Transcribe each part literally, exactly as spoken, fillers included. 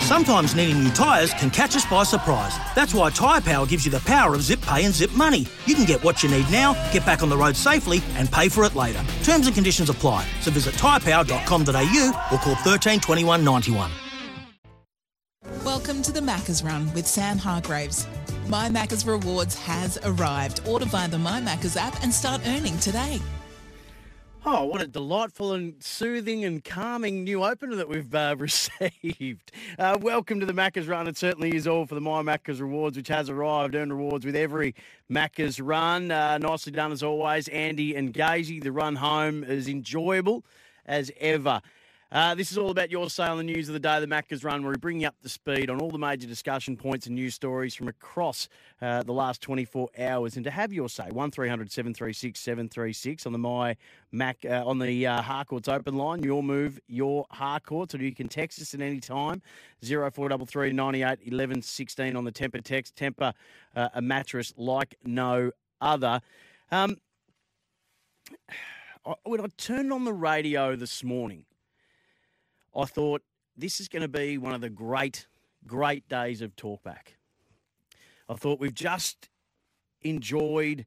Sometimes needing new tyres can catch us by surprise. That's why Tyre Power gives you the power of Zip Pay and Zip Money. You can get what you need now, get back on the road safely and pay for it later. Terms and conditions apply. So visit tyre power dot com dot a u or call one three two one, nine one. Welcome to the Maccas Run with Sam Hargraves. My Macca's Rewards has arrived. Order via the My Macca's app and start earning today. Oh, what a delightful and soothing and calming new opener that we've uh, received. Uh, welcome to the Macca's Run. It certainly is all for the My Macca's Rewards, which has arrived. Earn rewards with every Macca's Run. Uh, nicely done as always, Andy and Gazy. The run home is enjoyable as ever. Uh, this is all about your sale and news of the day, the Macca's Run, where we bring you up to speed on all the major discussion points and news stories from across uh, the last twenty-four hours. And to have your say, one three hundred, seven three six, seven three six on the My Mac uh, on the uh, Harcourts open line. Your move, your Harcourts, or you can text us at any time, oh four three three, nine eight, one one, one six on the Tempur text. Tempur, uh, a mattress like no other. Um, I, when I turned on the radio this morning, I thought, this is going to be one of the great, great days of talkback. I thought we've just enjoyed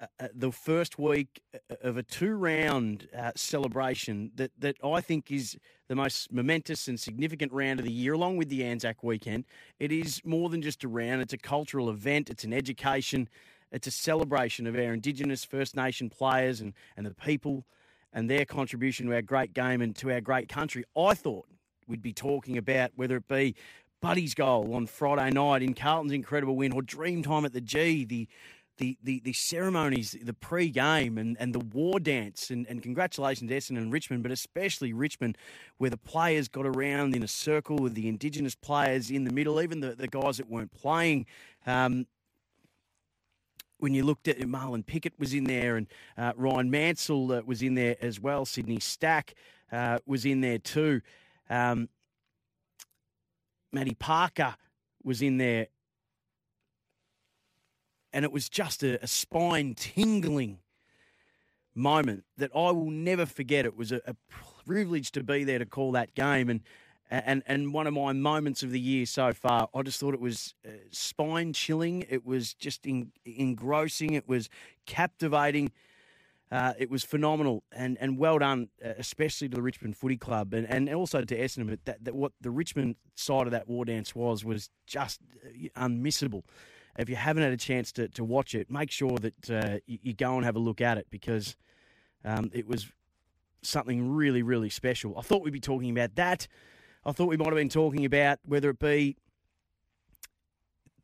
uh, the first week of a two-round uh, celebration that, that I think is the most momentous and significant round of the year, along with the Anzac weekend. It is more than just a round. It's a cultural event. It's an education. It's a celebration of our Indigenous First Nation players and, and the people and their contribution to our great game and to our great country. I thought we'd be talking about whether it be Buddy's goal on Friday night in Carlton's incredible win or Dreamtime at the G, the the the, the ceremonies, the pre-game and, and the war dance. And, and congratulations, Essendon and Richmond, but especially Richmond, where the players got around in a circle with the Indigenous players in the middle, even the, the guys that weren't playing. Um, When you looked at it, Marlon Pickett was in there and uh, Ryan Mansell uh, was in there as well. Sydney Stack uh, was in there too. Um, Matty Parker was in there. And it was just a, a spine-tingling moment that I will never forget. It was a, a privilege to be there to call that game and, and, and one of my moments of the year so far. I just thought it was uh, spine-chilling. It was just en- engrossing. It was captivating. Uh, it was phenomenal. And, and well done, uh, especially to the Richmond Footy Club and, and also to Essendon. But that, that what the Richmond side of that war dance was was just unmissable. If you haven't had a chance to, to watch it, make sure that uh, you, you go and have a look at it because um, it was something really, really special. I thought we'd be talking about that. I thought we might have been talking about whether it be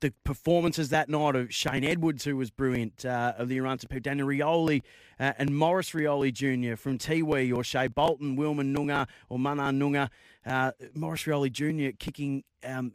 the performances that night of Shane Edwards, who was brilliant, uh, of the Umpires, Daniel Rioli uh, and Maurice Rioli Junior from Tiwi, or Shea Bolton, Wilman Noongar or Mana Noongar. Uh, Maurice Rioli Junior kicking um,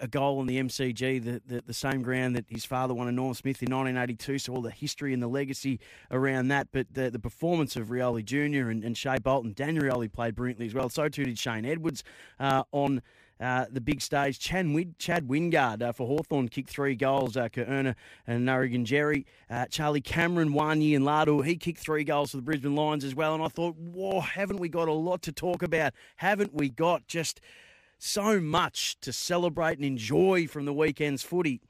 a goal on the M C G, the, the, the same ground that his father won a Norm Smith in nineteen eighty-two, so all the history and the legacy around that. But the, the performance of Rioli Junior and, and Shea Bolton, Daniel Rioli played brilliantly as well. So too did Shane Edwards uh, on uh, the big stage. Chad, Wid- Chad Wingard uh, for Hawthorn kicked three goals. Uh, Curnow and Nurigan Jerry. Uh, Charlie Cameron, Wanyi and Lardu, he kicked three goals for the Brisbane Lions as well. And I thought, whoa, haven't we got a lot to talk about? Haven't we got just so much to celebrate and enjoy from the weekend's footy?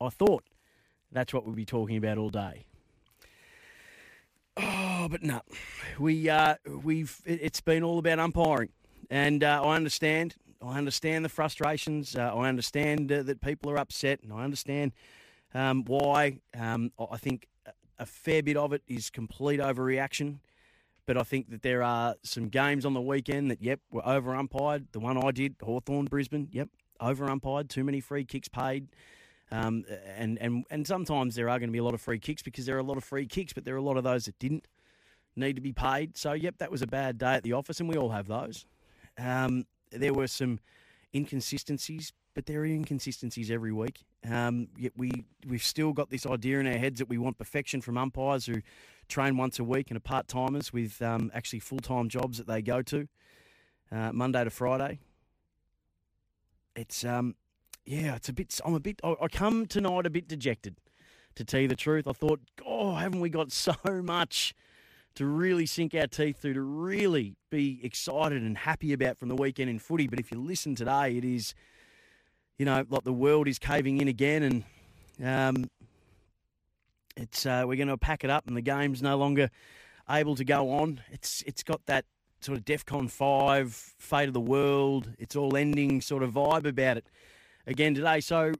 I thought that's what we'd be talking about all day. Oh, but no, we uh, we've it's been all about umpiring, and uh, I understand. I understand the frustrations. Uh, I understand uh, that people are upset, and I understand um, why. Um, I think a fair bit of it is complete overreaction, But I think that there are some games on the weekend that, yep, were over-umpired. The one I did, Hawthorn, Brisbane, yep, over-umpired, too many free kicks paid. Um, and, and, and sometimes there are going to be a lot of free kicks because there are a lot of free kicks, but there are a lot of those that didn't need to be paid. So, yep, that was a bad day at the office, and we all have those. Um, there were some inconsistencies, but there are inconsistencies every week. Um, yet we, we've still got this idea in our heads that we want perfection from umpires who train once a week and are part-timers with um, actually full-time jobs that they go to, uh, Monday to Friday. It's... Um, Yeah, it's a bit. I'm a bit. I come tonight a bit dejected, to tell you the truth. I thought, oh, haven't we got so much to really sink our teeth through, to really be excited and happy about from the weekend in footy? But if you listen today, it is, you know, like the world is caving in again, and um, it's uh, we're going to pack it up, and the game's no longer able to go on. It's it's got that sort of DEFCON five, fate of the world, it's all ending sort of vibe about it. Again today, so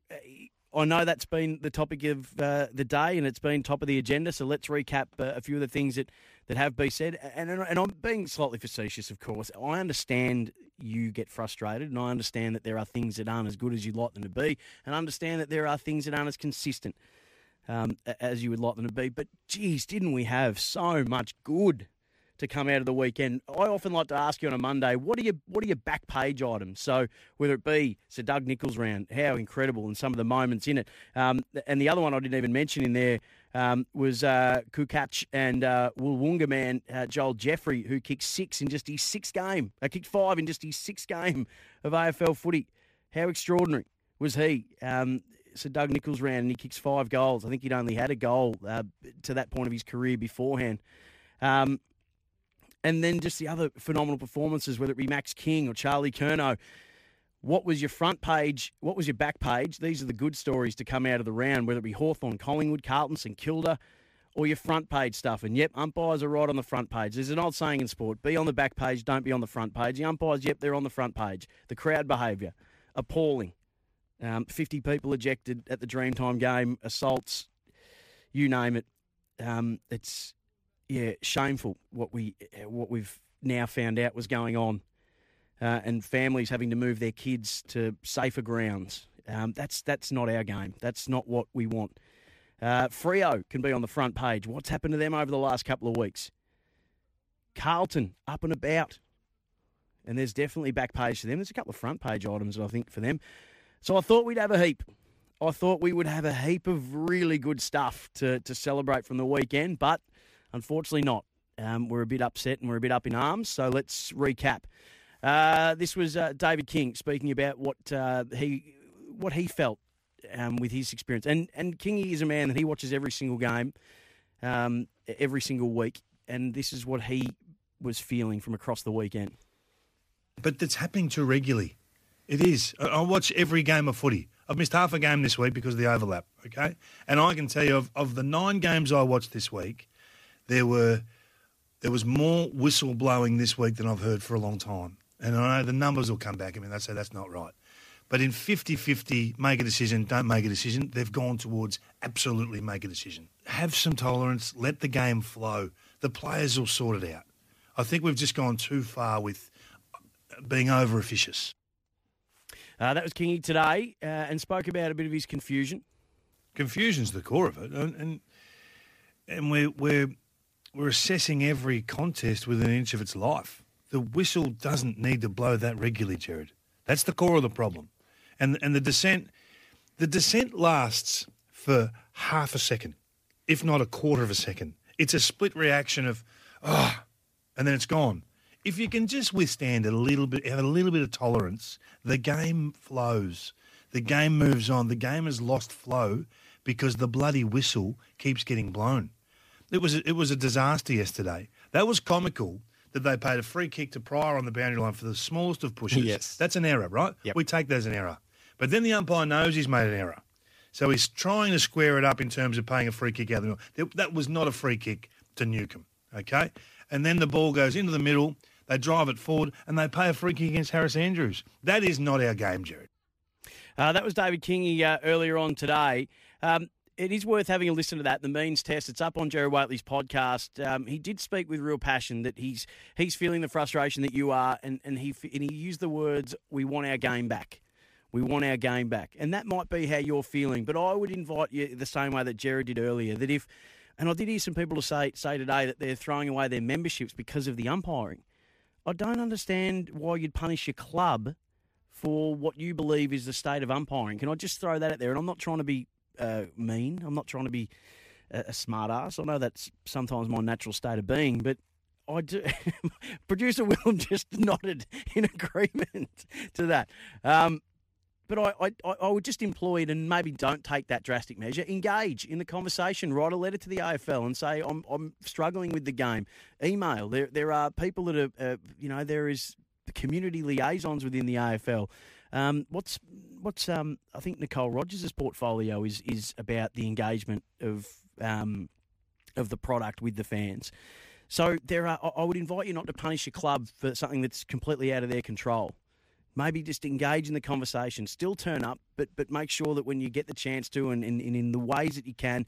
I know that's been the topic of uh, the day, and it's been top of the agenda. So let's recap uh, a few of the things that, that have been said. And, and and I'm being slightly facetious, of course. I understand you get frustrated, and I understand that there are things that aren't as good as you'd like them to be, and I understand that there are things that aren't as consistent um, as you would like them to be. But geez, didn't we have so much good to come out of the weekend? I often like to ask you on a Monday, what are your, what are your back page items? So whether it be Sir Doug Nicholls' round, how incredible, and some of the moments in it. Um, and the other one I didn't even mention in there um, was uh, Kukach and uh, Wollwonga man uh, Joel Jeffrey, who kicked six in just his sixth game. Uh, kicked five in just his sixth game of A F L footy. How extraordinary was he? Um, Sir Doug Nicholls' round, and he kicks five goals. I think he'd only had a goal uh, to that point of his career beforehand. Um And then just the other phenomenal performances, whether it be Max King or Charlie Curnow. What was your front page? What was your back page? These are the good stories to come out of the round, whether it be Hawthorn, Collingwood, Carlton, St Kilda, or your front page stuff. And, yep, umpires are right on the front page. There's an old saying in sport, be on the back page, don't be on the front page. The umpires, yep, they're on the front page. The crowd behaviour, appalling. Um, fifty people ejected at the Dreamtime game, assaults, you name it. Um, it's... Yeah, shameful what we what we've now found out was going on, uh, and families having to move their kids to safer grounds. Um, that's that's not our game. That's not what we want. Uh, Freo can be on the front page. What's happened to them over the last couple of weeks? Carlton up and about, and there's definitely back page for them. There's a couple of front page items, I think, for them. So I thought we'd have a heap. I thought we would have a heap of really good stuff to to celebrate from the weekend, but. Unfortunately not. Um, we're a bit upset and we're a bit up in arms, so let's recap. Uh, this was uh, David King speaking about what uh, he what he felt um, with his experience. And and Kingy is a man that he watches every single game, um, every single week, and this is what he was feeling from across the weekend. But it's happening too regularly. It is. I, I watch every game of footy. I've missed half a game this week because of the overlap, okay? And I can tell you, of, of the nine games I watched this week, There were, there was more whistle blowing this week than I've heard for a long time. And I know the numbers will come back. I mean, they say that's not right. But in fifty-fifty, make a decision, don't make a decision, they've gone towards absolutely make a decision. Have some tolerance, let the game flow. The players will sort it out. I think we've just gone too far with being over-officious. Uh, that was Kingy today uh, and spoke about a bit of his confusion. Confusion's the core of it. And and, and we're... we're We're assessing every contest within an inch of its life. The whistle doesn't need to blow that regularly, Jared. That's the core of the problem. And and the dissent, the dissent lasts for half a second, if not a quarter of a second. It's a split reaction of, ah, oh, and then it's gone. If you can just withstand it a little bit, have a little bit of tolerance, the game flows. The game moves on. The game has lost flow because the bloody whistle keeps getting blown. It was a, it was a disaster yesterday. That was comical that they paid a free kick to Pryor on the boundary line for the smallest of pushes. Yes. That's an error, right? Yep. We take that as an error. But then the umpire knows he's made an error. So he's trying to square it up in terms of paying a free kick out of the middle. That was not a free kick to Newcomb, okay? And then the ball goes into the middle, they drive it forward, and they pay a free kick against Harris Andrews. That is not our game, Jared. Uh, that was David Kingy uh, earlier on today. Um it is worth having a listen to that, the means test. It's up on Jerry Waitley's podcast. Um, he did speak with real passion that he's he's feeling the frustration that you are, and, and, he, and he used the words, we want our game back. We want our game back. And that might be how you're feeling. But I would invite you the same way that Jerry did earlier, that if, and I did hear some people say say today that they're throwing away their memberships because of the umpiring. I don't understand why you'd punish your club for what you believe is the state of umpiring. Can I just throw that out there? And I'm not trying to be uh, mean. I'm not trying to be a, a smart ass. I know that's sometimes my natural state of being, but I do. Producer Willem just nodded in agreement to that. Um, But I, I I would just implore you to maybe don't take that drastic measure. Engage in the conversation. Write a letter to the A F L and say, I'm I'm struggling with the game. Email. There there are people that are, uh, you know, there is community liaisons within the A F L. Um, what's what's um I think Nicole Rogers' portfolio is is about the engagement of um of the product with the fans. So there are. I would invite you not to punish your club for something that's completely out of their control. Maybe just engage in the conversation, still turn up, but but make sure that when you get the chance to and, and, and in the ways that you can,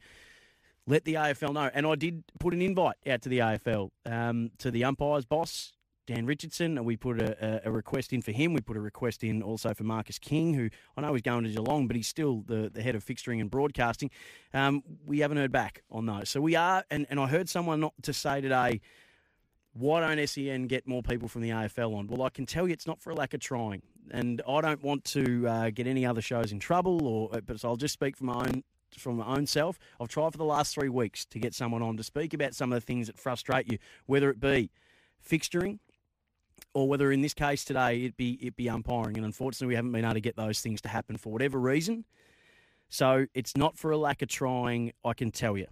let the A F L know. And I did put an invite out to the A F L, um, to the umpires boss, Dan Richardson, and we put a, a request in for him. We put a request in also for Marcus King, who I know is going to Geelong, but he's still the, the head of fixturing and broadcasting. Um, we haven't heard back on those. So we are, and, and I heard someone not to say today, why don't S E N get more people from the A F L on? Well, I can tell you it's not for a lack of trying, and I don't want to uh, get any other shows in trouble. Or, but I'll just speak from my own from my own self. I've tried for the last three weeks to get someone on to speak about some of the things that frustrate you, whether it be fixturing, or whether in this case today it be it be umpiring. And unfortunately, we haven't been able to get those things to happen for whatever reason. So it's not for a lack of trying, I can tell you.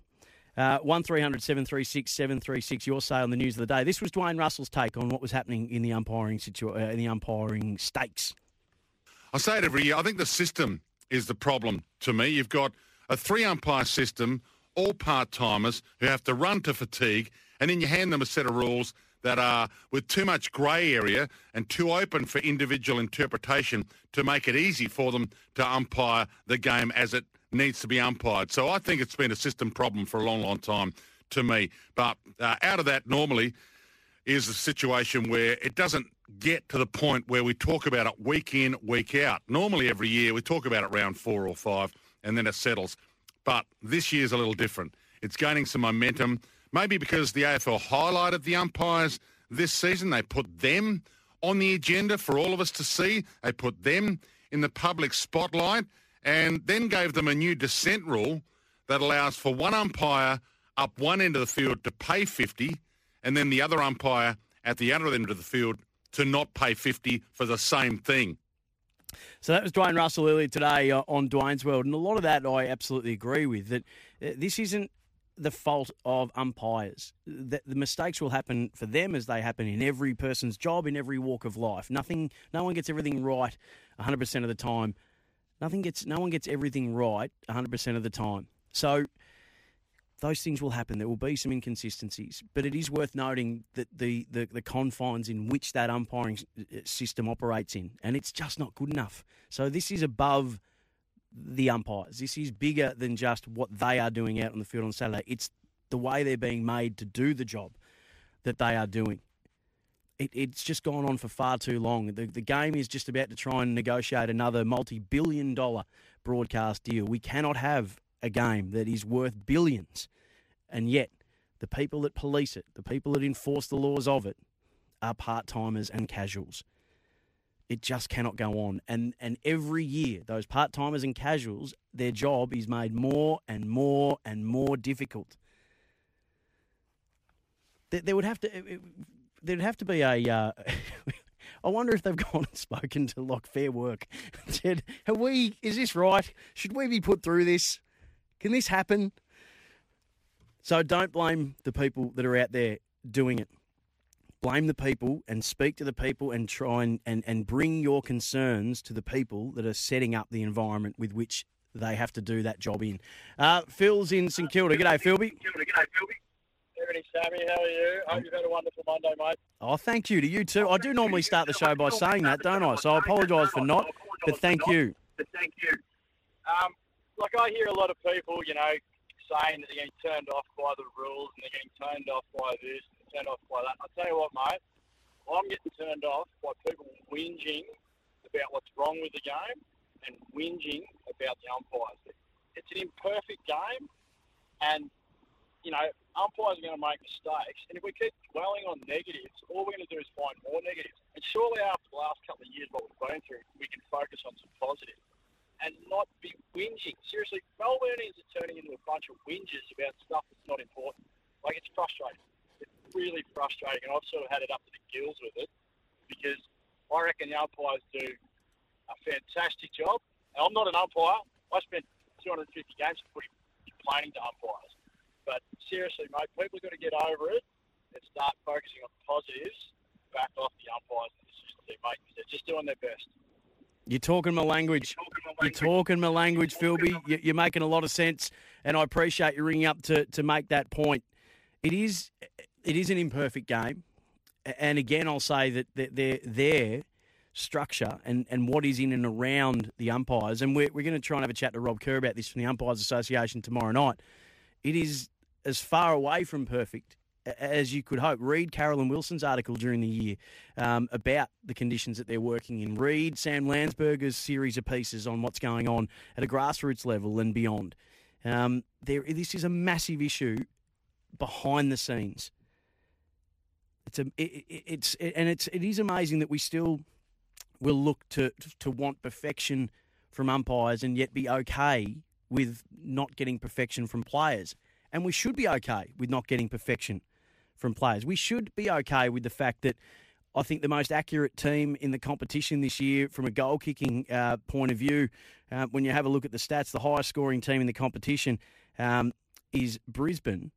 Uh, one three hundred seven three six seven three six, your say on the news of the day. This was Dwayne Russell's take on what was happening in the umpiring situ- uh, in the umpiring stakes. I say it every year. I think the system is the problem to me. You've got a three-umpire system, all part-timers who have to run to fatigue, and then you hand them a set of rules that are with too much grey area and too open for individual interpretation to make it easy for them to umpire the game as it needs to be umpired. So I think it's been a system problem for a long, long time to me. But uh, out of that normally is a situation where it doesn't get to the point where we talk about it week in, week out. Normally every year we talk about it round four or five and then it settles. But this year's a little different. It's gaining some momentum, maybe because the A F L highlighted the umpires this season. They put them on the agenda for all of us to see. They put them in the public spotlight, and then gave them a new descent rule that allows for one umpire up one end of the field to pay fifty, and then the other umpire at the other end of the field to not pay fifty for the same thing. So that was Dwayne Russell earlier today on Dwayne's World, and a lot of that I absolutely agree with, that this isn't the fault of umpires. The, the mistakes will happen for them as they happen in every person's job, in every walk of life. Nothing, no one gets everything right one hundred percent of the time. Nothing gets, no one gets everything right one hundred percent of the time. So those things will happen. There will be some inconsistencies, but it is worth noting that the, the, the confines in which that umpiring system operates in, and it's just not good enough. So this is above the umpires. This is bigger than just what they are doing out on the field on Saturday. It's the way they're being made to do the job that they are doing. It, it's just gone on for far too long. The, the game is just about to try and negotiate another multi-billion dollar broadcast deal. We cannot have a game that is worth billions. And yet, the people that police it, the people that enforce the laws of it, are part-timers and casuals. It just cannot go on. And, and every year, those part-timers and casuals, their job is made more and more and more difficult. There, there would have to... It, it, There'd have to be a. Uh, I wonder if they've gone and spoken to like Fair Work and said, "Have we? Is this right? Should we be put through this? Can this happen?" So don't blame the people that are out there doing it. Blame the people and speak to the people and try and, and, and bring your concerns to the people that are setting up the environment with which they have to do that job in. Uh, Phil's in St Kilda. G'day, Philby. G'day, Philby. Sammy, how are you? I hope you've had a wonderful Monday, mate. Oh, thank you to you too. I do normally start the show by saying that, don't I? So I apologise for not, but thank you. But thank you. Um, like I hear a lot of people, you know, saying that they're getting turned off by the rules and they're getting turned off by this and turned off by that. I'll tell you what, mate, I'm getting turned off by people whinging about what's wrong with the game and whinging about the umpires. It's an imperfect game, and, you know, umpires are going to make mistakes. And if we keep dwelling on negatives, all we're going to do is find more negatives. And surely after the last couple of years, what we've gone through, we can focus on some positives and not be whinging. Seriously, Melbourneians are turning into a bunch of whingers about stuff that's not important. Like, it's frustrating. It's really frustrating, and I've sort of had it up to the gills with it, because I reckon the umpires do a fantastic job. And I'm not an umpire. I spent two hundred fifty games of footy complaining to umpires. But seriously, mate, people have got to get over it and start focusing on the positives, back off the umpires and the decisions they make, because they're just doing their best. You're talking my language. You're talking my language, Philby. You're, you're making a lot of sense, and I appreciate you ringing up to, to make that point. It is it is an imperfect game, and again, I'll say that their their structure and, and what is in and around the umpires, and we're, we're going to try and have a chat to Rob Kerr about this from the Umpires Association tomorrow night. It is as far away from perfect as you could hope. Read Carolyn Wilson's article during the year um, about the conditions that they're working in. Read Sam Landsberger's series of pieces on what's going on at a grassroots level and beyond. Um, there, this is a massive issue behind the scenes. It's a, it, it, it's, it, and it's, it is amazing that we still will look to to want perfection from umpires and yet be okay with not getting perfection from players. And we should be okay with not getting perfection from players. We should be okay with the fact that I think the most accurate team in the competition this year from a goal-kicking uh, point of view, uh, when you have a look at the stats, the highest-scoring team in the competition um, is Brisbane,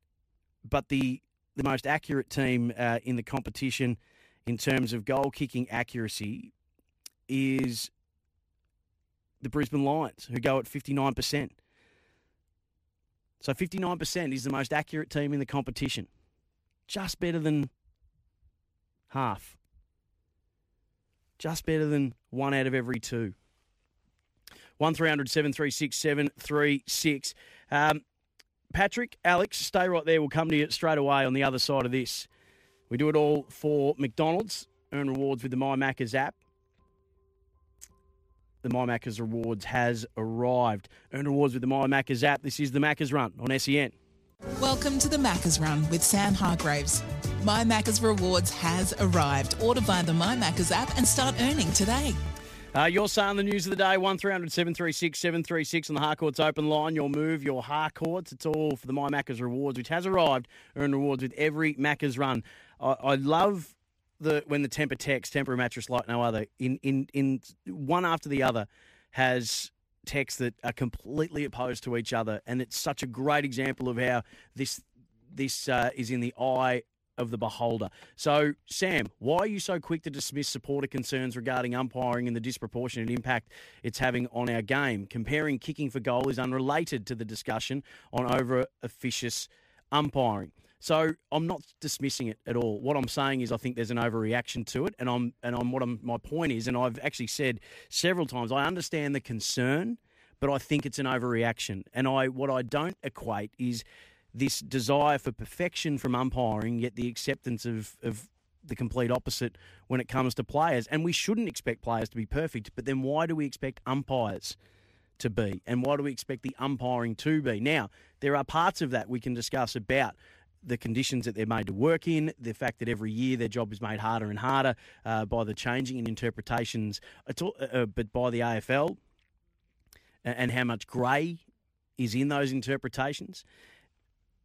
but the, the most accurate team uh, in the competition in terms of goal-kicking accuracy is the Brisbane Lions, who go at fifty-nine percent. So fifty-nine percent is the most accurate team in the competition. Just better than half. Just better than one out of every two. one three hundred seven three six seven three six. Um, Patrick, Alex, stay right there. We'll come to you straight away on the other side of this. We do it all for McDonald's. Earn rewards with the My Macca's app. The My Macca's Rewards has arrived. Earn rewards with the My Macca's app. This is the Macca's Run on S E N. Welcome to the Macca's Run with Sam Hargraves. My Macca's Rewards has arrived. Order via the My Macca's app and start earning today. Uh, your say on the news of the day, one three hundred seven three six seven three six on the Harcourts open line. Your move, your Harcourts. It's all for the My Macca's Rewards, which has arrived. Earn rewards with every Macca's Run. I, I love the when the Tempur text, Tempur mattress like no other, in, in, in one after the other has texts that are completely opposed to each other, and it's such a great example of how this this uh, is in the eye of the beholder. So, Sam, why are you so quick to dismiss supporter concerns regarding umpiring and the disproportionate impact it's having on our game? Comparing kicking for goal is unrelated to the discussion on over-officious umpiring. So I'm not dismissing it at all. What I'm saying is I think there's an overreaction to it, and I'm and I'm what I'm, my point is, and I've actually said several times, I understand the concern, but I think it's an overreaction. And I what I don't equate is this desire for perfection from umpiring, yet the acceptance of, of the complete opposite when it comes to players. And we shouldn't expect players to be perfect, but then why do we expect umpires to be? And why do we expect the umpiring to be? Now, there are parts of that we can discuss about the conditions that they're made to work in, the fact that every year their job is made harder and harder uh, by the changing in interpretations, uh, but by the A F L and how much grey is in those interpretations.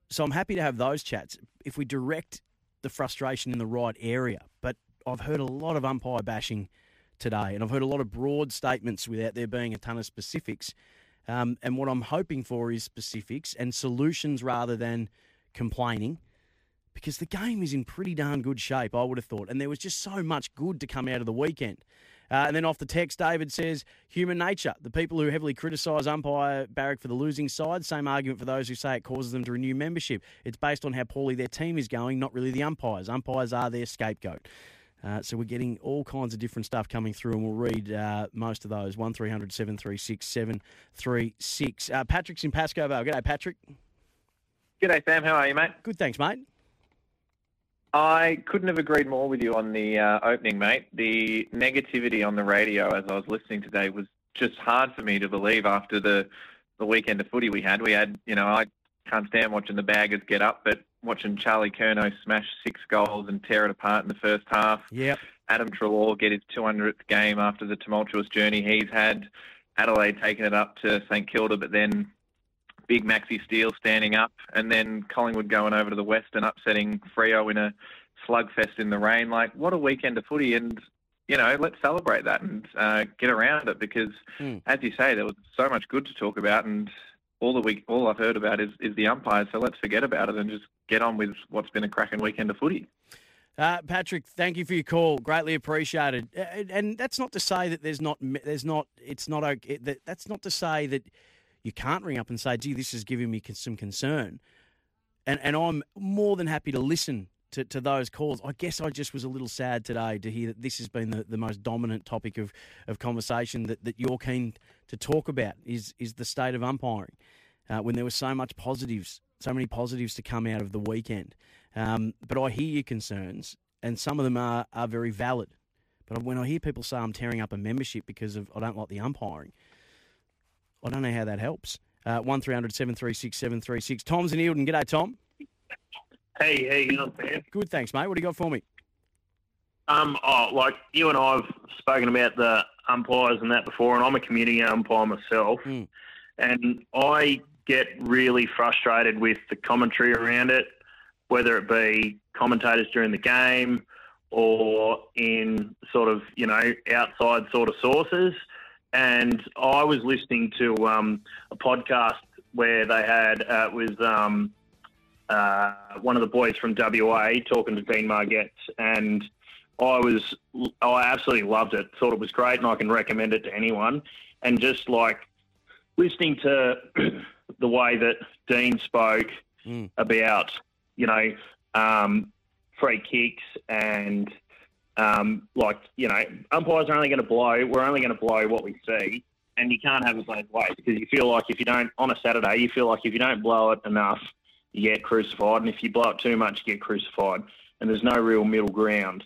So I'm happy to have those chats if we direct the frustration in the right area. But I've heard a lot of umpire bashing today, and I've heard a lot of broad statements without there being a ton of specifics. Um, and what I'm hoping for is specifics and solutions rather than complaining, because the game is in pretty darn good shape, I would have thought. And there was just so much good to come out of the weekend. Uh, and then off the text, David says, human nature. The people who heavily criticise umpire barrack for the losing side, same argument for those who say it causes them to renew membership. It's based on how poorly their team is going, not really the umpires. Umpires are their scapegoat. Uh, so we're getting all kinds of different stuff coming through, and we'll read uh, most of those. one three hundred seven three six seven three six. Uh, Patrick's in Pascoe Vale. G'day, Patrick. G'day, Sam. How are you, mate? Good, thanks, mate. I couldn't have agreed more with you on the uh, opening, mate. The negativity on the radio as I was listening today was just hard for me to believe after the, the weekend of footy we had. We had, you know, I can't stand watching the baggers get up, but watching Charlie Curnow smash six goals and tear it apart in the first half. Yep. Adam Treloar get his two hundredth game after the tumultuous journey he's had. Adelaide taking it up to St Kilda, but then big Maxi Steele standing up, and then Collingwood going over to the West and upsetting Freo in a slugfest in the rain. Like, what a weekend of footy, and, you know, let's celebrate that and uh, get around it because, mm. as you say, there was so much good to talk about, and all the week, all I've heard about is, is the umpires, so let's forget about it and just get on with what's been a cracking weekend of footy. Uh, Patrick, thank you for your call. Greatly appreciated. And, and that's not to say that there's not, there's not, it's not okay. That's not to say that you can't ring up and say, gee, this is giving me some concern. And and I'm more than happy to listen to, to those calls. I guess I just was a little sad today to hear that this has been the, the most dominant topic of, of conversation that, that you're keen to talk about is, is the state of umpiring, uh, when there was so much positives, so many positives to come out of the weekend. Um, but I hear your concerns, and some of them are, are very valid. But when I hear people say I'm tearing up a membership because of I don't like the umpiring, I don't know how that helps. Uh, one three hundred seven three six seven three six. Tom's in Eildon. G'day, Tom. Hey, how you doing, man? Good, thanks, mate. What do you got for me? Um, oh, like you and I have spoken about the umpires and that before, and I'm a community umpire myself, mm. and I get really frustrated with the commentary around it, whether it be commentators during the game or in sort of, you know, outside sort of sources. And I was listening to um, a podcast where they had uh, it was um, uh, one of the boys from W A talking to Dean Margetts, and I was I absolutely loved it. Thought it was great, and I can recommend it to anyone. And just like listening to the way that Dean spoke mm. about, you know, um, free kicks and. Um, like, you know, umpires are only going to blow. We're only going to blow what we see, and you can't have it both ways because you feel like if you don't, on a Saturday, you feel like if you don't blow it enough, you get crucified, and if you blow it too much, you get crucified, and there's no real middle ground.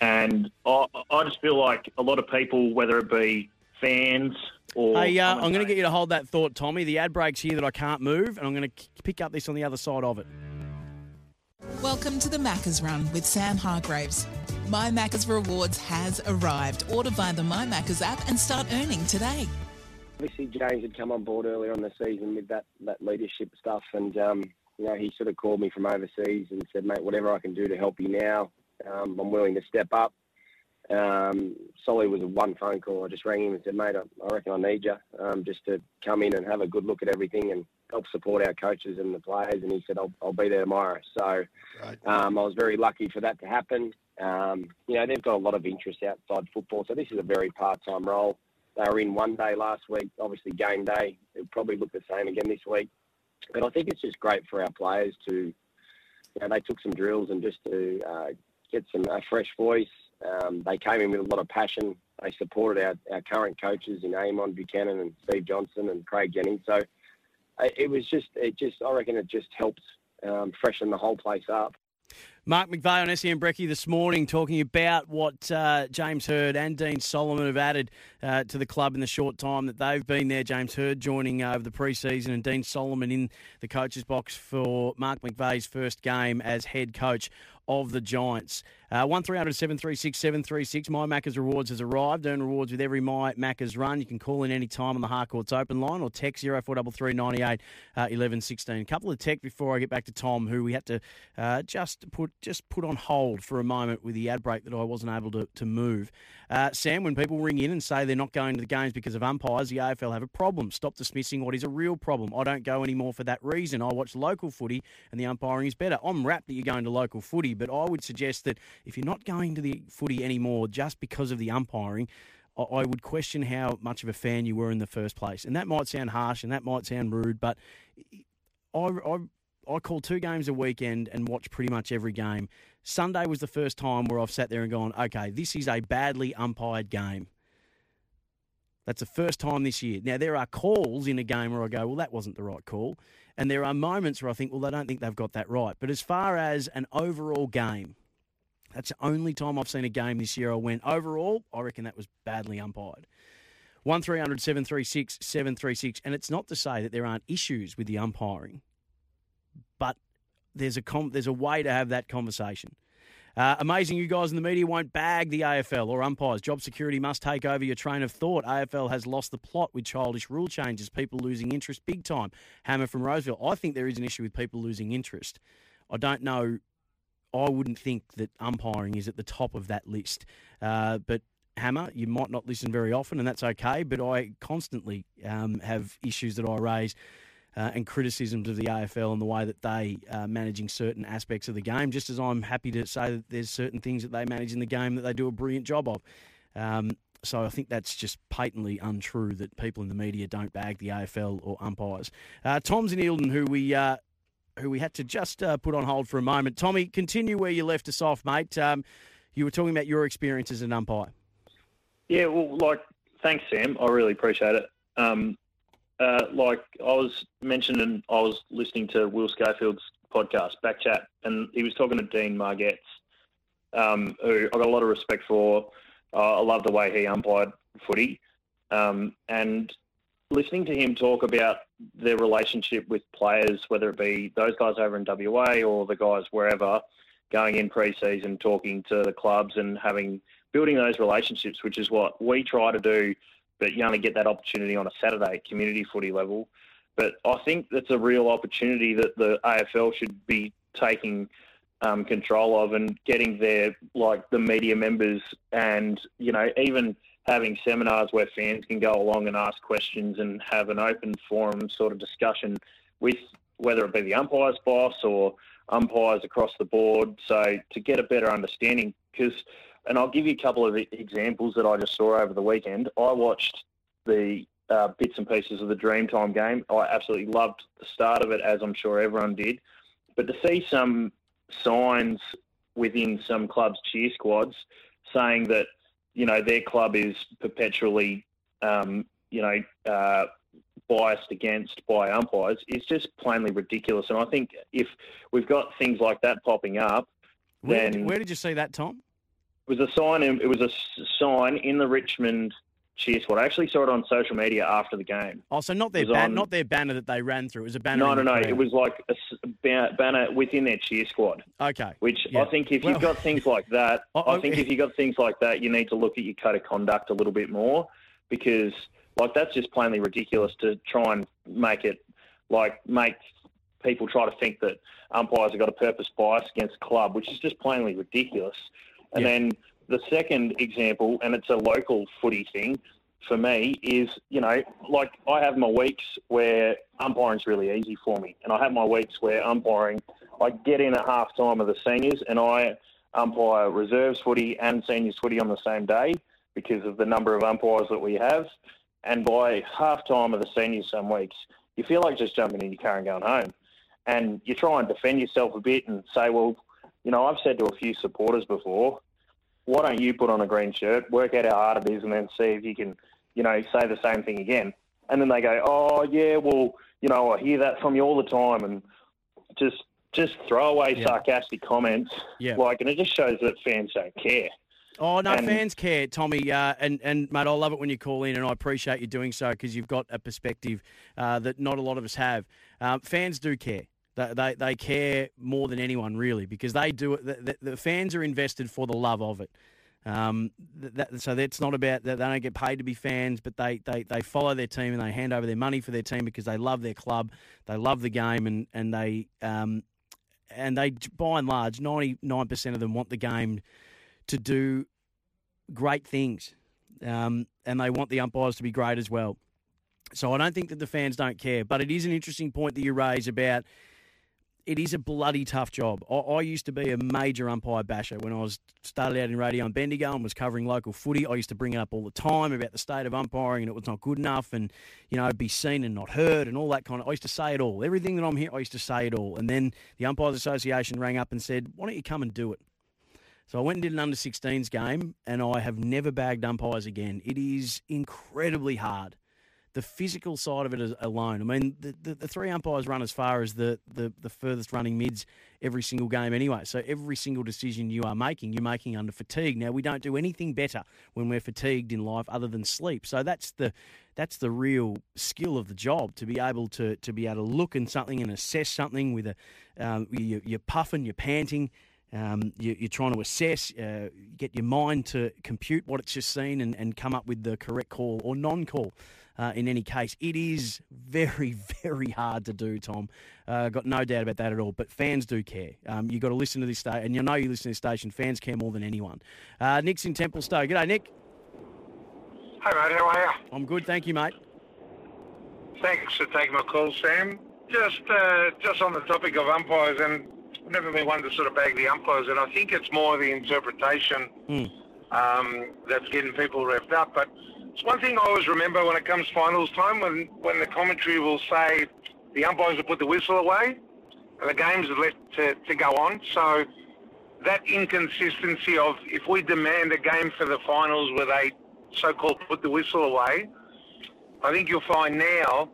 And I, I just feel like a lot of people, whether it be fans or... Hey, uh, I'm going to get you to hold that thought, Tommy. The ad break's here that I can't move, and I'm going to pick up this on the other side of it. Welcome to the Maccas Run with Sam Hargraves. My Macca's Rewards has arrived. Order via the My Macca's app and start earning today. Obviously, James had come on board earlier on the season with that, that leadership stuff, and um, you know, he sort of called me from overseas and said, "Mate, whatever I can do to help you now, um, I'm willing to step up." Um, Solly was a one phone call. I just rang him and said, "Mate, I, I reckon I need you um, just to come in and have a good look at everything and help support our coaches and the players." And he said, "I'll, I'll be there tomorrow." So right. um, I was very lucky for that to happen. Um, you know, they've got a lot of interest outside football, so this is a very part-time role. They were in one day last week, obviously game day. It'll probably look the same again this week. But I think it's just great for our players to, you know, they took some drills and just to uh, get some a fresh voice. Um, they came in with a lot of passion. They supported our, our current coaches in Amon Buchanan and Steve Johnson and Craig Jennings. So it was just, it just, I reckon it just helped um, freshen the whole place up. Mark McVeigh on S E N Brekkie this morning talking about what uh, James Hird and Dean Solomon have added uh, to the club in the short time that they've been there. James Hird joining over the pre-season and Dean Solomon in the coach's box for Mark McVeigh's first game as head coach of the Giants. Uh, one three hundred seven three six seven three six. My Macca's Rewards has arrived. Earn rewards with every My Macca's Run. You can call in any time on the Harcourts open line or text oh four three three nine eight eleven sixteen. A couple of tech before I get back to Tom, who we had to uh, just put just put on hold for a moment with the ad break that I wasn't able to, to move. Uh, Sam, when people ring in and say they're not going to the games because of umpires, the A F L have a problem. Stop dismissing what is a real problem. I don't go anymore for that reason. I watch local footy and the umpiring is better. I'm rapt that you're going to local footy, but I would suggest that if you're not going to the footy anymore just because of the umpiring, I would question how much of a fan you were in the first place. And that might sound harsh and that might sound rude, but I, I, I call two games a weekend and watch pretty much every game. Sunday was the first time where I've sat there and gone, okay, this is a badly umpired game. That's the first time this year. Now, there are calls in a game where I go, well, that wasn't the right call. And there are moments where I think, well, I don't think they've got that right. But as far as an overall game, that's the only time I've seen a game this year I went, overall, I reckon that was badly umpired. one three hundred seven three six seven three six. And it's not to say that there aren't issues with the umpiring, but there's a com- there's a way to have that conversation. Uh, amazing you guys in the media won't bag the A F L or umpires. Job security must take over your train of thought. A F L has lost the plot with childish rule changes, people losing interest big time. Hammer from Roseville. I think there is an issue with people losing interest. I don't know. I wouldn't think that umpiring is at the top of that list. Uh, but Hammer, you might not listen very often, and that's okay. But I constantly um, have issues that I raise Uh, and criticisms of the A F L and the way that they are managing certain aspects of the game, just as I'm happy to say that there's certain things that they manage in the game that they do a brilliant job of. Um, so I think that's just patently untrue that people in the media don't bag the A F L or umpires. Uh, Tom's in Eildon, who we uh, who we had to just uh, put on hold for a moment. Tommy, continue where you left us off, mate. Um, you were talking about your experience as an umpire. Yeah, well, like, thanks, Sam. I really appreciate it. Um Uh, like I was mentioning, I was listening to Will Schofield's podcast, Backchat, and he was talking to Dean Margetts, um, who I got a lot of respect for. Uh, I love the way he umpired footy. Um, and listening to him talk about their relationship with players, whether it be those guys over in W A or the guys wherever, going in pre-season, talking to the clubs and having building those relationships, which is what we try to do. But you only get that opportunity on a Saturday community footy level. But I think that's a real opportunity that the A F L should be taking um, control of and getting their, like, the media members and, you know, even having seminars where fans can go along and ask questions and have an open forum sort of discussion with whether it be the umpire's boss or umpires across the board. So to get a better understanding, because... And I'll give you a couple of examples that I just saw over the weekend. I watched the uh, bits and pieces of the Dreamtime game. I absolutely loved the start of it, as I'm sure everyone did. But to see some signs within some clubs' cheer squads saying that, you know, their club is perpetually, um, you know, uh, biased against by umpires is just plainly ridiculous. And I think if we've got things like that popping up, where, then... Did, where did you see that, Tom? It was a sign. It was a sign in the Richmond cheer squad. I actually saw it on social media after the game. Oh, so not their ban- on, not their banner that they ran through. It was a banner. No, no, no. Crowd. It was like a banner within their cheer squad. Okay. Which yeah. I think if well, you've got things like that, I think if you got things like that, you need to look at your code of conduct a little bit more, because like that's just plainly ridiculous to try and make it like make people try to think that umpires have got a purpose bias against the club, which is just plainly ridiculous. And yeah. then the second example, and it's a local footy thing for me, is, you know, like I have my weeks where umpiring's really easy for me. And I have my weeks where umpiring, I get in at half time of the seniors and I umpire reserves footy and seniors footy on the same day because of the number of umpires that we have. And by half time of the seniors some weeks, you feel like just jumping in your car and going home. And you try and defend yourself a bit and say, well, you know, I've said to a few supporters before, why don't you put on a green shirt, work out how hard it is, and then see if you can, you know, say the same thing again. And then they go, oh, yeah, well, you know, I hear that from you all the time, and just just throw away yeah. sarcastic comments. Yeah. Like, and it just shows that fans don't care. Oh, no, and, fans care, Tommy. Uh, and, and, mate, I love it when you call in, and I appreciate you doing so because you've got a perspective uh, that not a lot of us have. Uh, fans do care. They, they they care more than anyone, really, because they do it. The, the, the fans are invested for the love of it. Um, that, so that's not about that. They don't get paid to be fans, but they, they, they follow their team and they hand over their money for their team because they love their club, they love the game, and and they um and they by and large ninety-nine percent of them want the game to do great things, um, and they want the umpires to be great as well. So I don't think that the fans don't care, but it is an interesting point that you raise about. it is a bloody tough job. I, I used to be a major umpire basher when I was started out in radio in Bendigo and was covering local footy. I used to bring it up all the time about the state of umpiring and it was not good enough and, you know, be seen and not heard and all that kind of... I used to say it all. Everything that I'm here, I used to say it all. And then the Umpires Association rang up and said, why don't you come and do it? So I went and did an under sixteens game and I have never bagged umpires again. It is incredibly hard. The physical side of it alone. I mean, the, the, the three umpires run as far as the, the, the furthest running mids every single game anyway. So every single decision you are making, you're making under fatigue. Now, we don't do anything better when we're fatigued in life other than sleep. So that's the that's the real skill of the job, to be able to to be able to look in something and assess something with a um, you, you're puffing, you're panting. Um, you, you're trying to assess, uh, get your mind to compute what it's just seen and, and come up with the correct call or non-call uh, in any case. It is very, very hard to do, Tom. Uh, got no doubt about that at all. But fans do care. Um, you've got to listen to this station. And you know you listen to this station. Fans care more than anyone. Uh, Nick's in Templestowe. G'day, Nick. Hi, mate. How are you? I'm good. Thank you, mate. Thanks for taking my call, Sam. Just, uh, just on the topic of umpires and... I've never been one to sort of bag the umpires, and I think it's more the interpretation mm. um, that's getting people revved up. But it's one thing I always remember when it comes finals time, when, when the commentary will say the umpires have put the whistle away and the games are left to, to go on. So that inconsistency of if we demand a game for the finals where they so-called put the whistle away, I think you'll find now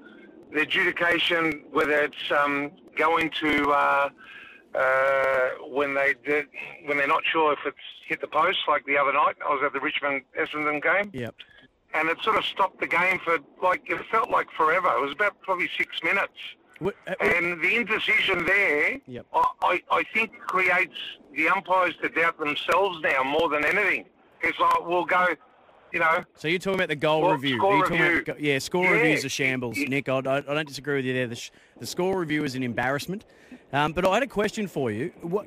the adjudication, whether it's um, going to... Uh, Uh, when they did, when they're not sure if it's hit the post, like the other night, I was at the Richmond Essendon game, yep. and it sort of stopped the game for like it felt like forever. It was about probably six minutes, what, uh, and the indecision there, yep. I, I, I think, creates the umpires to doubt themselves now more than anything. It's like we'll go, you know. So you're talking about the goal well, review? Score review. About, yeah, score yeah. review is a shambles, yeah. Nick. I, I don't disagree with you there. The, sh- the score review is an embarrassment. Um, but I had a question for you. What,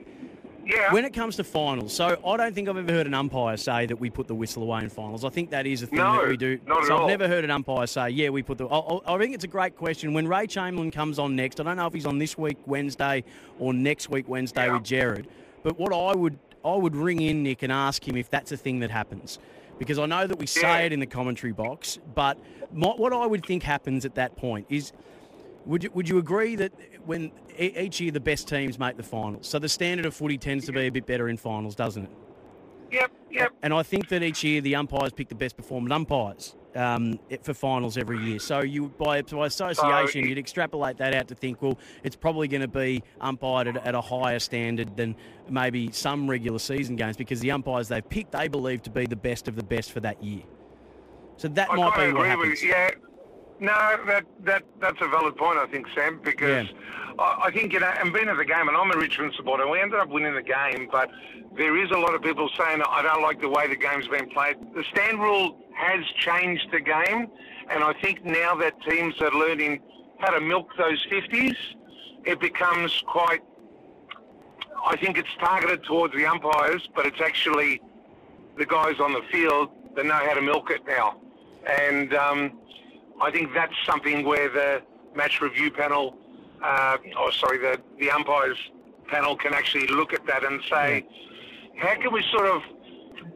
yeah. When it comes to finals, so I don't think I've ever heard an umpire say that we put the whistle away in finals. I think that is a thing no, that we do. Not so at I've all. never heard an umpire say, yeah, we put the... I, I think it's a great question. When Ray Chamberlain comes on next, I don't know if he's on this week Wednesday or next week Wednesday yeah. with Jared, but what I would I would ring in, Nick, and ask him if that's a thing that happens. Because I know that we yeah. say it in the commentary box, but my, what I would think happens at that point is... Would you, would you agree that when each year the best teams make the finals, so the standard of footy tends to be a bit better in finals, doesn't it? Yep, yep. And I think that each year the umpires pick the best performing umpires um, for finals every year. So you, by, by association, so, you'd extrapolate that out to think, well, it's probably going to be umpired at, at a higher standard than maybe some regular season games because the umpires they've picked, they believe to be the best of the best for that year. So that I might be what happens. With, yeah. No, that, that that's a valid point, I think, Sam, because yeah. I, I think, you know, and being at the game, and I'm a Richmond supporter, we ended up winning the game, but there is a lot of people saying, I don't like the way the game's been played. The stand rule has changed the game, and I think now that teams are learning how to milk those fifties, it becomes quite, I think it's targeted towards the umpires, but it's actually the guys on the field that know how to milk it now. And... um I think that's something where the match review panel, uh, or sorry, the, the umpires panel can actually look at that and say, how can we sort of,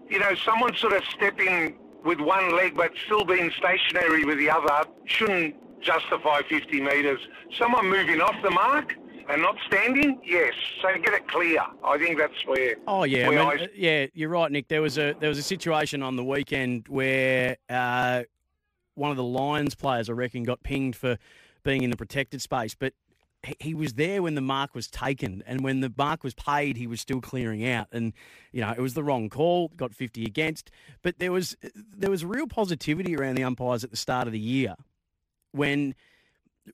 you know, someone sort of step in with one leg but still being stationary with the other shouldn't justify fifty metres. Someone moving off the mark and not standing, yes. So get it clear. I think that's where. Oh yeah, where I mean, I... yeah, you're right, Nick. There was a there was a situation on the weekend where. Uh, One of the Lions players, I reckon, got pinged for being in the protected space, but he was there when the mark was taken, and when the mark was paid, he was still clearing out, and you know it was the wrong call. Got fifty against, but there was there was real positivity around the umpires at the start of the year when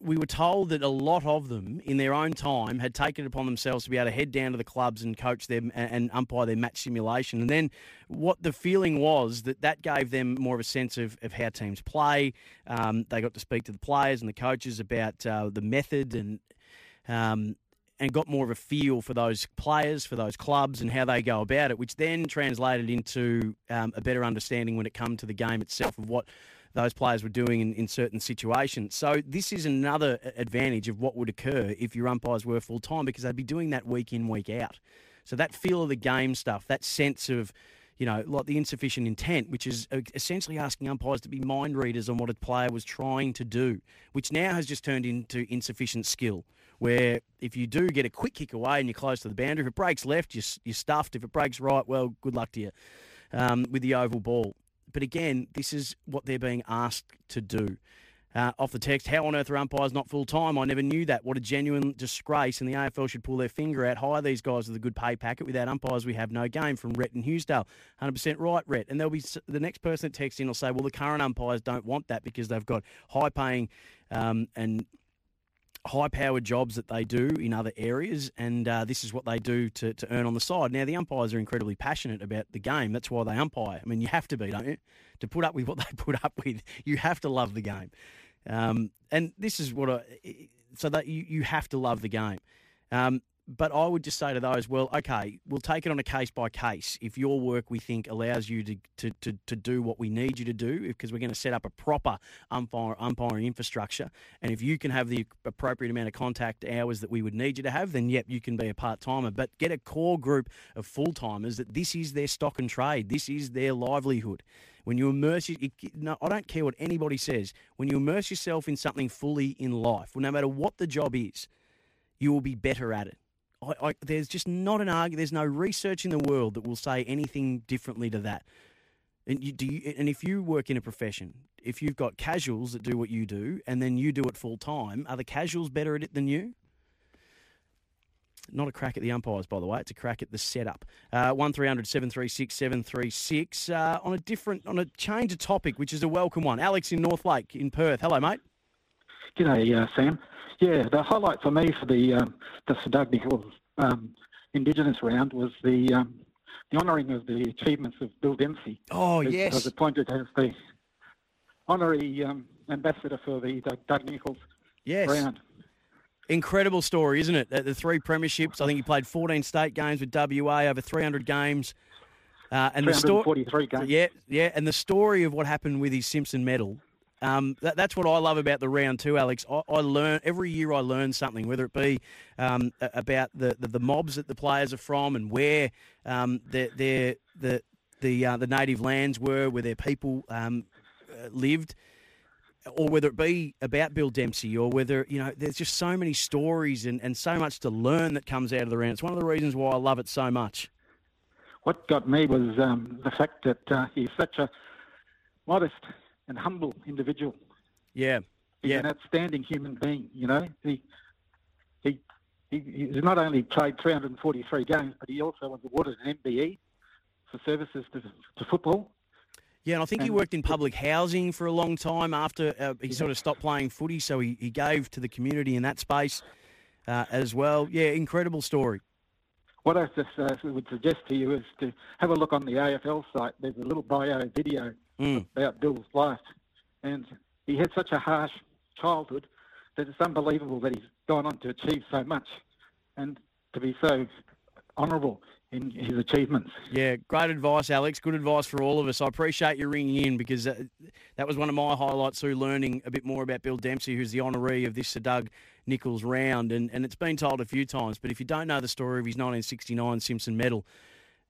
we were told that a lot of them, in their own time, had taken it upon themselves to be able to head down to the clubs and coach them and umpire their match simulation. And then what the feeling was that that gave them more of a sense of, of how teams play. Um, they got to speak to the players and the coaches about uh, the method and um, and got more of a feel for those players, for those clubs and how they go about it, which then translated into um, a better understanding when it come to the game itself of what those players were doing in, in certain situations. So this is another advantage of what would occur if your umpires were full-time, because they'd be doing that week in, week out. So that feel of the game stuff, that sense of, you know, like the insufficient intent, which is essentially asking umpires to be mind readers on what a player was trying to do, which now has just turned into insufficient skill, where if you do get a quick kick away and you're close to the boundary, if it breaks left, you're, you're stuffed. If it breaks right, well, good luck to you um, with the oval ball. But again, this is what they're being asked to do. Uh, off the text, how on earth are umpires not full-time? I never knew that. What a genuine disgrace, and the A F L should pull their finger out. Hire these guys with a good pay packet. Without umpires, we have no game, from Rhett and Hughesdale. one hundred percent right, Rhett. And there'll be the next person that texts in will say, well, the current umpires don't want that because they've got high-paying um, and high-powered jobs that they do in other areas, and uh, this is what they do to, to earn on the side. Now, the umpires are incredibly passionate about the game. That's why they umpire. I mean, you have to be, don't you? To put up with what they put up with, you have to love the game. Um, and this is what I, so that you, you have to love the game. Um, but I would just say to those, well, okay, we'll take it on a case by case. If your work, we think, allows you to, to, to, to do what we need you to do, because we're going to set up a proper umpire, umpiring infrastructure. And if you can have the appropriate amount of contact hours that we would need you to have, then yep, you can be a part-timer. But get a core group of full-timers that this is their stock and trade. This is their livelihood. When you immerse you, it, no, I don't care what anybody says. When you immerse yourself in something fully in life, well, no matter what the job is, you will be better at it. I, I, there's just not an argument. There's no research in the world that will say anything differently to that. And you, do you, and if you work in a profession, if you've got casuals that do what you do, and then you do it full time, are the casuals better at it than you? Not a crack at the umpires, by the way. It's a crack at the setup. Uh, one three hundred seven three six seven three six. Uh, on a different, on a change of topic, which is a welcome one. Alex in Northlake in Perth. Hello, mate. G'day, uh, Sam. Yeah, the highlight for me for the um, the Sudbury Hills um, Indigenous round was the um, the honouring of the achievements of Bill Dempsey. Oh, who, yes. Was appointed as the honorary um, ambassador for the Doug Nicholls yes. round. Incredible story, isn't it? The three premierships. I think he played fourteen state games with W A, over three hundred games. Uh, and three hundred forty-three the sto- games. Yeah, yeah. And the story of what happened with his Simpson medal. Um, that, that's what I love about the round too, Alex. I, I learn every year. I learn something, whether it be um, about the, the, the mobs that the players are from, and where um, their, their the the uh, the native lands were, where their people um, lived, or whether it be about Bill Dempsey, or whether, you know, there's just so many stories and, and so much to learn that comes out of the round. It's one of the reasons why I love it so much. What got me was um, the fact that uh, he's such a modest and humble individual. Yeah, he's yeah. an outstanding human being. You know, he he he he's not only played three hundred forty-three games, but he also was awarded an M B E for services to, to football. Yeah, and I think and he worked in public housing for a long time after uh, he yeah. sort of stopped playing footy, so he, he gave to the community in that space uh, as well. Yeah, incredible story. What I just, uh, would suggest to you is to have a look on the A F L site. There's a little bio video. Mm. About Bill's life, and he had such a harsh childhood that it's unbelievable that he's gone on to achieve so much and to be so honourable in his achievements. Yeah, great advice, Alex. Good advice for all of us. I appreciate you ringing in, because uh, that was one of my highlights through learning a bit more about Bill Dempsey, who's the honoree of this Sir Doug Nicholls round, and, and it's been told a few times, but if you don't know the story of his nineteen sixty-nine Simpson medal,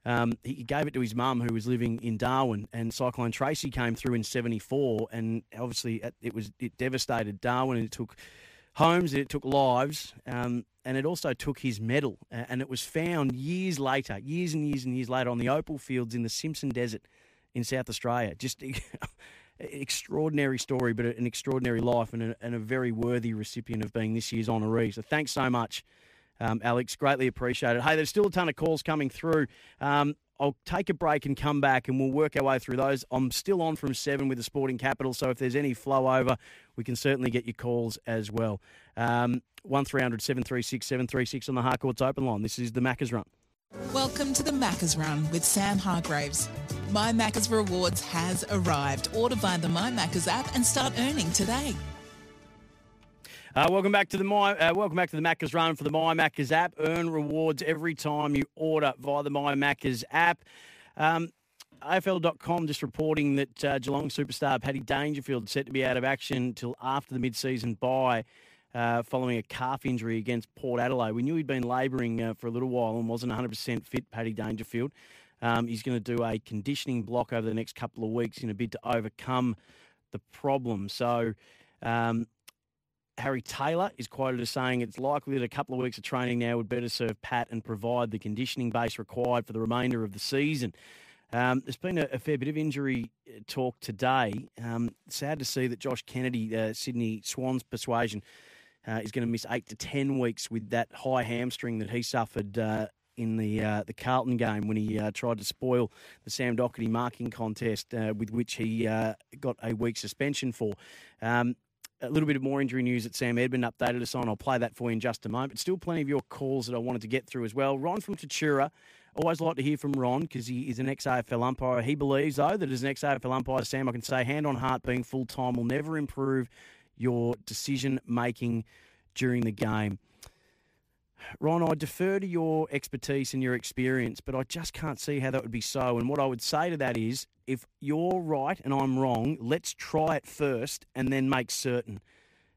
Um, he gave it to his mum, who was living in Darwin, and Cyclone Tracy came through in seventy-four, and obviously it was it devastated Darwin, and it took homes, and it took lives, um, and it also took his medal, and it was found years later, years and years and years later, on the opal fields in the Simpson Desert in South Australia. Just extraordinary story, but an extraordinary life, and a, and a very worthy recipient of being this year's honoree. So thanks so much. Um, Alex, greatly appreciated. Hey, there's still a ton of calls coming through. Um, I'll take a break and come back, and we'll work our way through those. I'm still on from seven with the Sporting Capital, so if there's any flow over, we can certainly get your calls as well. Um, one three hundred seven three six seven three six on the Harcourts Open line. This is the Macca's Run. Welcome to the Macca's Run with Sam Hargraves. My Macca's Rewards has arrived. Order via the My Macca's app and start earning today. Uh, welcome back to the My uh, welcome back to the Macca's Run for the My Macca's app. Earn rewards every time you order via the My Macca's app. Um, A F L dot com just reporting that uh, Geelong superstar Paddy Dangerfield set to be out of action till after the mid-season bye uh, following a calf injury against Port Adelaide. We knew he'd been labouring uh, for a little while and wasn't one hundred percent fit, Paddy Dangerfield. Um, he's going to do a conditioning block over the next couple of weeks in a bid to overcome the problem. So um, Harry Taylor is quoted as saying it's likely that a couple of weeks of training now would better serve Pat and provide the conditioning base required for the remainder of the season. Um, there's been a, a fair bit of injury talk today. Um, sad to see that Josh Kennedy, uh, Sydney Swans persuasion, uh, is going to miss eight to ten weeks with that high hamstring that he suffered uh, in the uh, the Carlton game when he uh, tried to spoil the Sam Doherty marking contest, uh, with which he uh, got a week suspension for. Um, a little bit of more injury news that Sam Edmund updated us on. I'll play that for you in just a moment. But still plenty of your calls that I wanted to get through as well. Ron from Tatura. Always like to hear from Ron because he is an ex-A F L umpire. He believes, though, that as an ex-A F L umpire, Sam, I can say hand on heart, being full-time will never improve your decision-making during the game. Ron, I defer to your expertise and your experience, but I just can't see how that would be so. And what I would say to that is, if you're right and I'm wrong, let's try it first and then make certain.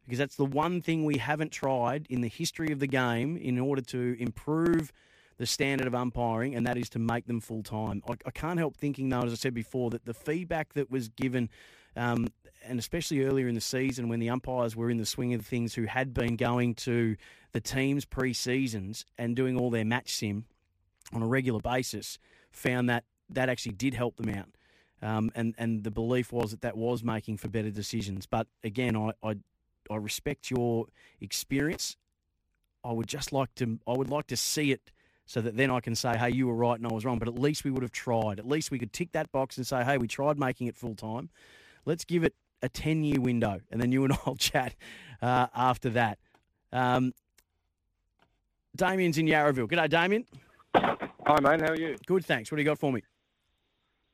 Because that's the one thing we haven't tried in the history of the game in order to improve the standard of umpiring, and that is to make them full-time. I, I can't help thinking, though, as I said before, that the feedback that was given, um, and especially earlier in the season when the umpires were in the swing of things who had been going to the team's pre-seasons and doing all their match sim on a regular basis, found that that actually did help them out. Um, and, and the belief was that that was making for better decisions. But, again, I, I, I respect your experience. I would just like to I would like to see it so that then I can say, hey, you were right and I was wrong, but at least we would have tried. At least we could tick that box and say, hey, we tried making it full-time. Let's give it a ten-year window, and then you and I will chat uh, after that. Um, Damien's in Yarraville. G'day, Damien. Hi, mate. How are you? Good, thanks. What do you got for me?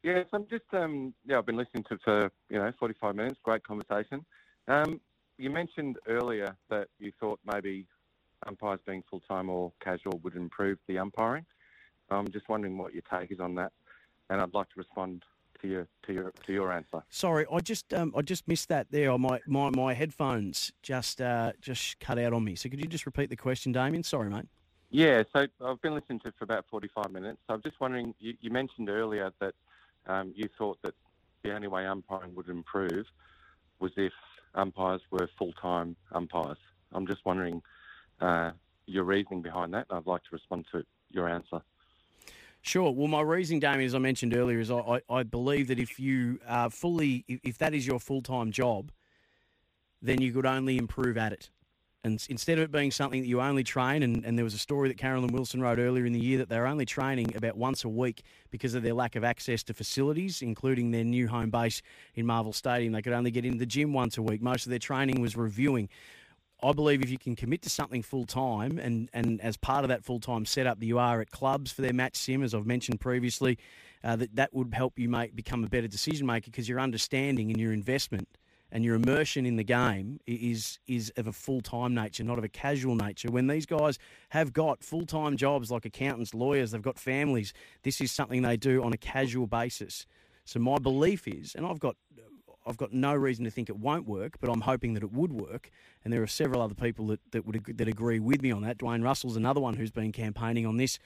Yes, I'm just, um, yeah, I've been listening to it for, you know, forty-five minutes. Great conversation. Um, you mentioned earlier that you thought maybe umpires being full-time or casual would improve the umpiring. I'm just wondering what your take is on that, and I'd like to respond to your to your to your answer. Sorry, I just um, I just missed that there. My my, my headphones just uh, just cut out on me. So could you just repeat the question, Damien? Sorry, mate. Yeah. So I've been listening to it for about forty-five minutes. So I'm just wondering. You, you mentioned earlier that um, you thought that the only way umpiring would improve was if umpires were full-time umpires. I'm just wondering. Uh, your reasoning behind that, and I'd like to respond to your answer. Sure. Well, my reasoning, Damien, as I mentioned earlier, is I, I believe that if you uh, fully, if that is your full-time job, then you could only improve at it. And instead of it being something that you only train, and, and there was a story that Carolyn Wilson wrote earlier in the year that they're only training about once a week because of their lack of access to facilities, including their new home base in Marvel Stadium. They could only get into the gym once a week. Most of their training was reviewing. I believe if you can commit to something full-time and, and as part of that full-time setup that you are at clubs for their match sim, as I've mentioned previously, uh, that that would help you make become a better decision-maker because your understanding and your investment and your immersion in the game is is of a full-time nature, not of a casual nature. When these guys have got full-time jobs like accountants, lawyers, they've got families, this is something they do on a casual basis. So my belief is, and I've got... I've got no reason to think it won't work, but I'm hoping that it would work. And there are several other people that, that would ag- that agree with me on that. Dwayne Russell's another one who's been campaigning on this,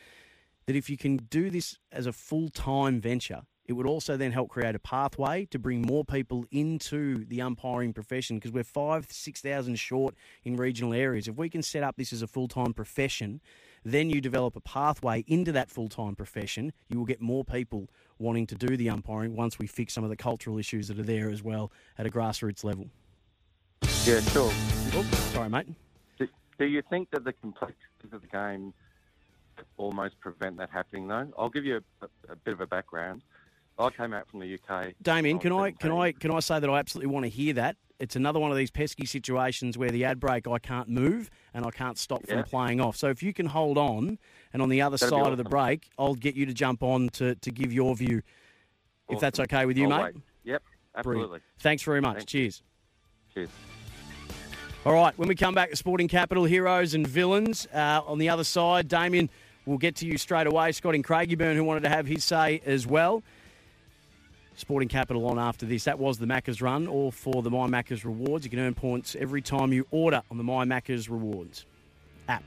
that if you can do this as a full-time venture, it would also then help create a pathway to bring more people into the umpiring profession because we're five thousand, six thousand short in regional areas. If we can set up this as a full-time profession, then you develop a pathway into that full-time profession. You will get more people wanting to do the umpiring once we fix some of the cultural issues that are there as well at a grassroots level. Yeah, sure. Oops, sorry, mate. Do, do you think that the complexities of the game almost prevent that happening, though? I'll give you a, a, a bit of a background. I came out from the U K. Damien, can I can I can I say that I absolutely want to hear that? It's another one of these pesky situations where the ad break, I can't move and I can't stop yeah. from playing off. So if you can hold on, and on the other That'd side awesome. Of the break, I'll get you to jump on to, to give your view, awesome. If that's okay with you, I'll mate. Wait. Yep, absolutely. Brilliant. Thanks very much. Thanks. Cheers. Cheers. All right, when we come back to Sporting Capital, heroes and villains. Uh, on the other side, Damien, we'll get to you straight away. Scott in Craigieburn, who wanted to have his say as well. Sporting Capital on after this. That was the Macca's Run, all for the My Macca's Rewards. You can earn points every time you order on the My Macca's Rewards app.